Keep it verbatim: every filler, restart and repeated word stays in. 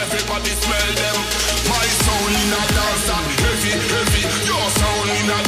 Everybody smell them. My soul in a dance that heavy, heavy. Your soul in a